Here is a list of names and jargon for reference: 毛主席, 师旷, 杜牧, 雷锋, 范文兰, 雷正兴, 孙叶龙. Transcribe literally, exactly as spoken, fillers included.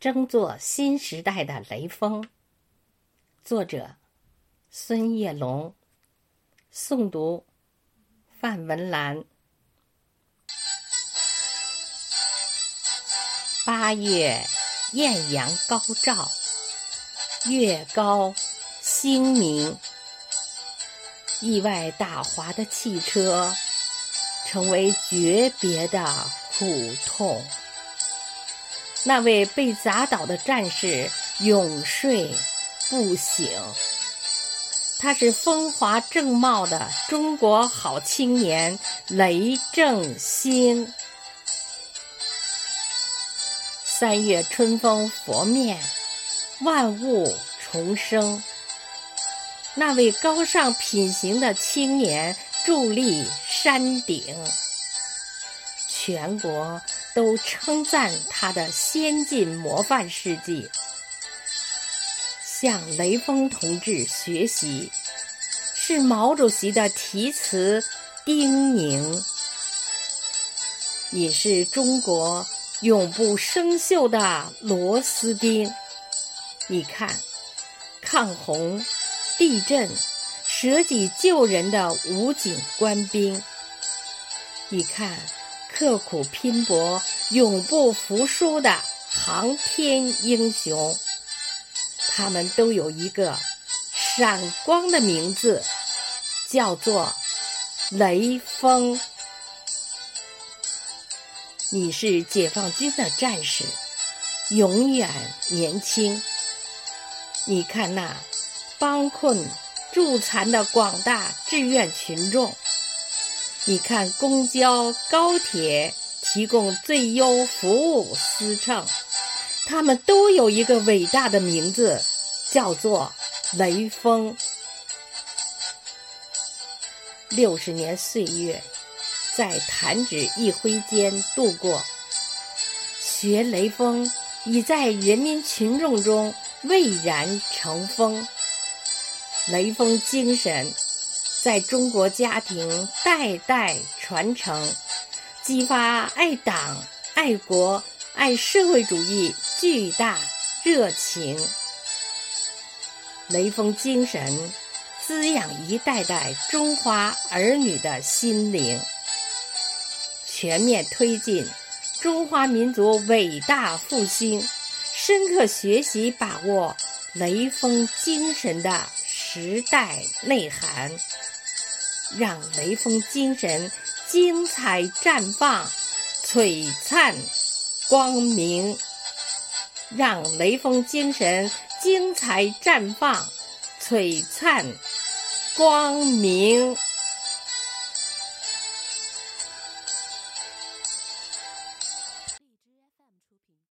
争做新时代的雷锋。作者孙叶龙，诵读范文兰。八月艳阳高照，月高星明，意外打滑的汽车成为诀别的苦痛。那位被砸倒的战士永睡不醒，他是风华正茂的中国好青年雷正兴。三月春风拂面，万物重生。那位高尚品行的青年伫立山顶，全国都称赞他的先进模范事迹。向雷锋同志学习，是毛主席的题词叮咛，也是中国永不生锈的螺丝钉。你看，抗洪、地震、舍己救人的武警官兵，你看刻苦拼搏、永不服输的航天英雄，他们都有一个闪光的名字，叫做雷锋。你是解放军的战士，永远年轻。你看那帮困助残的广大志愿群众，你看公交、高铁提供最优服务司乘，他们都有一个伟大的名字，叫做雷锋。六十年岁月在弹指一挥间度过，学雷锋已在人民群众中蔚然成风。雷锋精神在中国家庭代代传承，激发爱党、爱国、爱社会主义巨大热情。雷锋精神滋养一代代中华儿女的心灵，全面推进中华民族伟大复兴，深刻学习把握雷锋精神的时代内涵，让雷锋精神精彩绽放，璀璨光明，让雷锋精神精彩绽放，璀璨光明。